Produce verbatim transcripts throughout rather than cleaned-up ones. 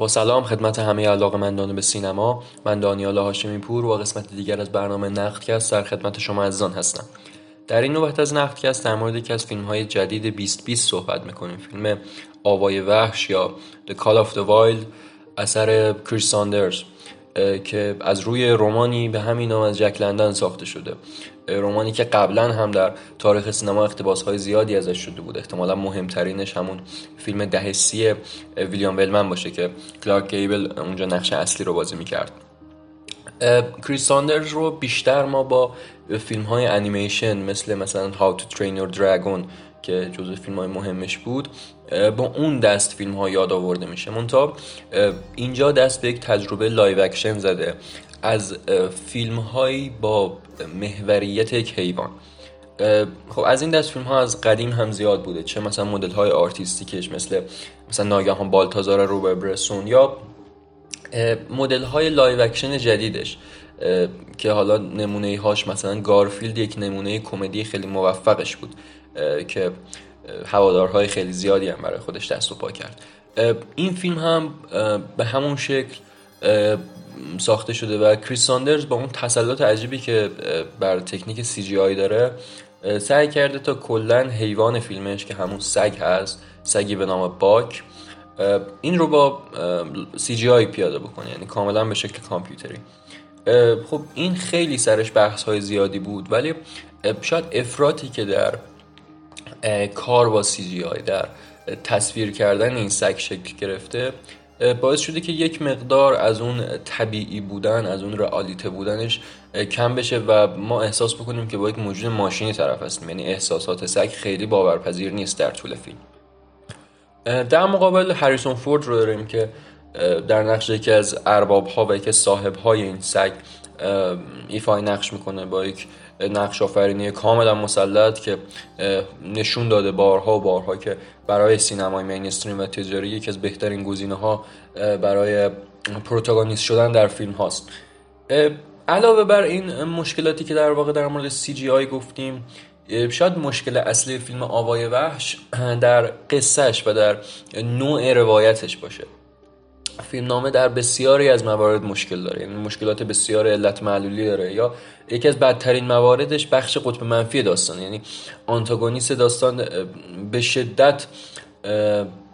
با سلام خدمت همه علاقه‌مندان به سینما. من دانیالا هاشمی پور و قسمت دیگر از برنامه نقدکست در خدمت شما عزیزان هستم. در این نوبت از نقدکست در مورد یکی از فیلم‌های جدید بیست بیست صحبت می‌کنیم. فیلم آوای وحش یا The Call of the Wild اثر کریس ساندرز که از روی رمانی به همین نام از جک لندن ساخته شده. رمانی که قبلا هم در تاریخ سینما اقتباس‌های زیادی ازش شده بود. احتمالاً مهمترینش همون فیلم دهه سی ویلیام ولمن باشه که کلارک گیبل اونجا نقش اصلی رو بازی می‌کرد. کریس ساندرز رو بیشتر ما با فیلم‌های انیمیشن مثل مثلا How to Train Your Dragon که جزو فیلم‌های مهمش بود با اون دست فیلم‌ها یاد آورده میشه. منتها اینجا دست به یک تجربه لایو اکشن زده از فیلم‌هایی با محوریت یک حیوان. خب از این دست فیلم‌ها از قدیم هم زیاد بوده، چه مثلا مدل‌های آرتیستیکش مثل مثلا ناگهان بالتازار روبرت برسون یا مدل‌های لایو اکشن جدیدش که حالا نمونه‌ای هاش مثلا گارفیلد یک نمونه کمدی خیلی موفقش بود که هوادارهای خیلی زیادی هم برای خودش دست و پا کرد. این فیلم هم به همون شکل ساخته شده و کریس ساندرز با اون تسلط عجیبی که بر تکنیک سی جی آی داره سعی کرده تا کلن حیوان فیلمش که همون سگ هست، سگی به نام باک، این رو با سی جی آی پیاده بکنه، یعنی کاملا به شکل کامپیوتری. خب این خیلی سرش بحث های زیادی بود، ولی شاید افراطی که در کار با سی جی آی در تصویر کردن این سگ شکل گرفته باعث شده که یک مقدار از اون طبیعی بودن، از اون رئالیته بودنش کم بشه و ما احساس بکنیم که با یک موجود ماشینی طرف هستیم، یعنی احساسات سگ خیلی باورپذیر نیست در طول فیلم. در مقابل هریسون فورد رو داریم که در نقش یکی از ارباب ها و یکی صاحب های این سگ ایفای نقش میکنه با یک نقش آفرینی کاملا مسلط که نشون داده بارها و بارها که برای سینمای مینستریم و تجاری یکی از بهترین گزینه ها برای پروتاگونیست شدن در فیلم هاست. علاوه بر این مشکلاتی که در واقع در مورد سی جی آی گفتیم، شاید مشکل اصلی فیلم آوای وحش در قصهش و در نوع روایتش باشه. فیلمنامه در بسیاری از موارد مشکل داره، یعنی مشکلات بسیار علت معلولی داره، یا یکی از بدترین مواردش بخش قطب منفی داستان، یعنی آنتاگونیست داستان به شدت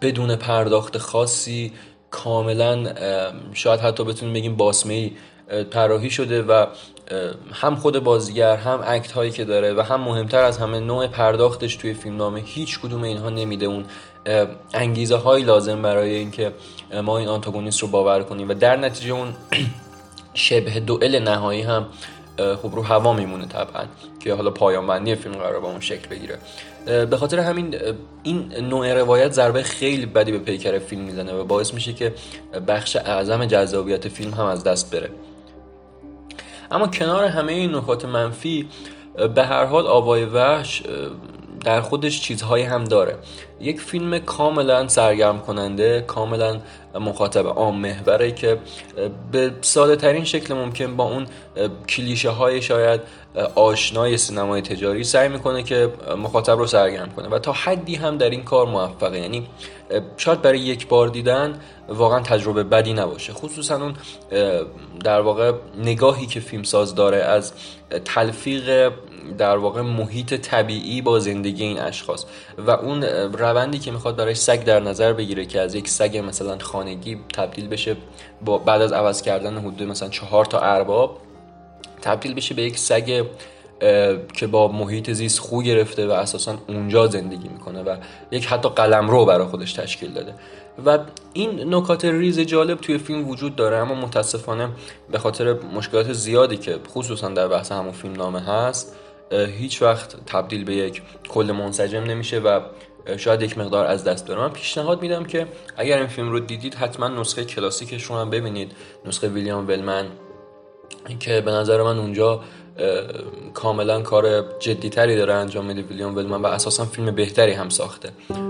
بدون پرداخت خاصی کاملا شاید حتی بتونیم بگیم باسمه‌ای طراحی شده و هم خود بازیگر هم اکت هایی که داره و هم مهمتر از همه نوع پرداختش توی فیلمنامه، هیچ کدوم اینها نمیده اون انگیزه های لازم برای اینکه ما این آنتاگونیست رو باور کنیم و در نتیجه اون شبه دوئل نهایی هم خب رو هوا میمونه طبعا که حالا پایان بندی فیلم قراره با اون شکل بگیره. به خاطر همین این نوع روایت ضربه خیلی بدی به پیکر فیلم میزنه و باعث میشه که بخش اعظم جذابیت فیلم هم از دست بره. اما کنار همه این نکات منفی، به هر حال آوای وحش در خودش چیزهایی هم داره. یک فیلم کاملا سرگرم کننده، کاملا مخاطب عام محوره که به ساده ترین شکل ممکن با اون کلیشه های شاید آشنای سینمای تجاری سعی میکنه که مخاطب رو سرگرم کنه و تا حدی هم در این کار موفقه، یعنی شاید برای یک بار دیدن واقعا تجربه بدی نباشه، خصوصا اون در واقع نگاهی که فیلمساز داره از تلفیق در واقع محیط طبیعی با زندگی این اشخاص و اون روندی که میخواد برای سگ در نظر بگیره که از یک سگ مثلا خانگی تبدیل بشه با بعد از عوض کردن حدود مثلا چهار تا ارباب تبدیل بشه به یک سگ که با محیط زیست خو گرفته و اساساً اونجا زندگی میکنه و یک حتی قلمرو برای خودش تشکیل داده و این نکات ریز جالب توی فیلم وجود داره. اما متاسفانه به خاطر مشکلات زیادی که خصوصاً در بحث همون فیلم نامه هست هیچ وقت تبدیل به یک کل منسجم نمیشه و شاید یک مقدار از دست بره. من پیشنهاد میدم که اگر این فیلم رو دیدید حتما نسخه کلاسیکش رو هم ببینید، نسخه ویلیام ولمن که به نظر من اونجا کاملا کار جدیتری داره انجام میده ویلیام ولمن و اساسا فیلم بهتری هم ساخته.